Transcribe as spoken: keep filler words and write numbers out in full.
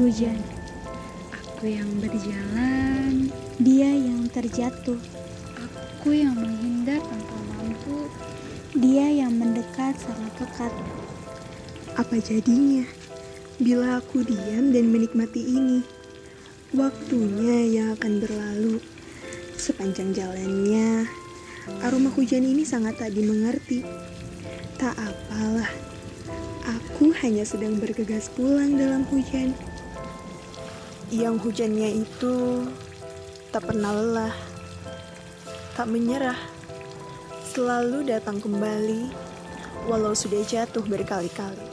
hujan. Aku yang berjalan, dia yang terjatuh. Aku yang menghindar tanpa mampu, dia yang mendekat sangat dekat. Apa jadinya bila aku diam dan menikmati ini? Waktunya yang akan berlalu. Sepanjang jalannya, aroma hujan ini sangat tak dimengerti. Tak apalah, aku hanya sedang bergegas pulang dalam hujan. Yang hujannya itu tak pernah lelah, tak menyerah, selalu datang kembali walau sudah jatuh berkali-kali.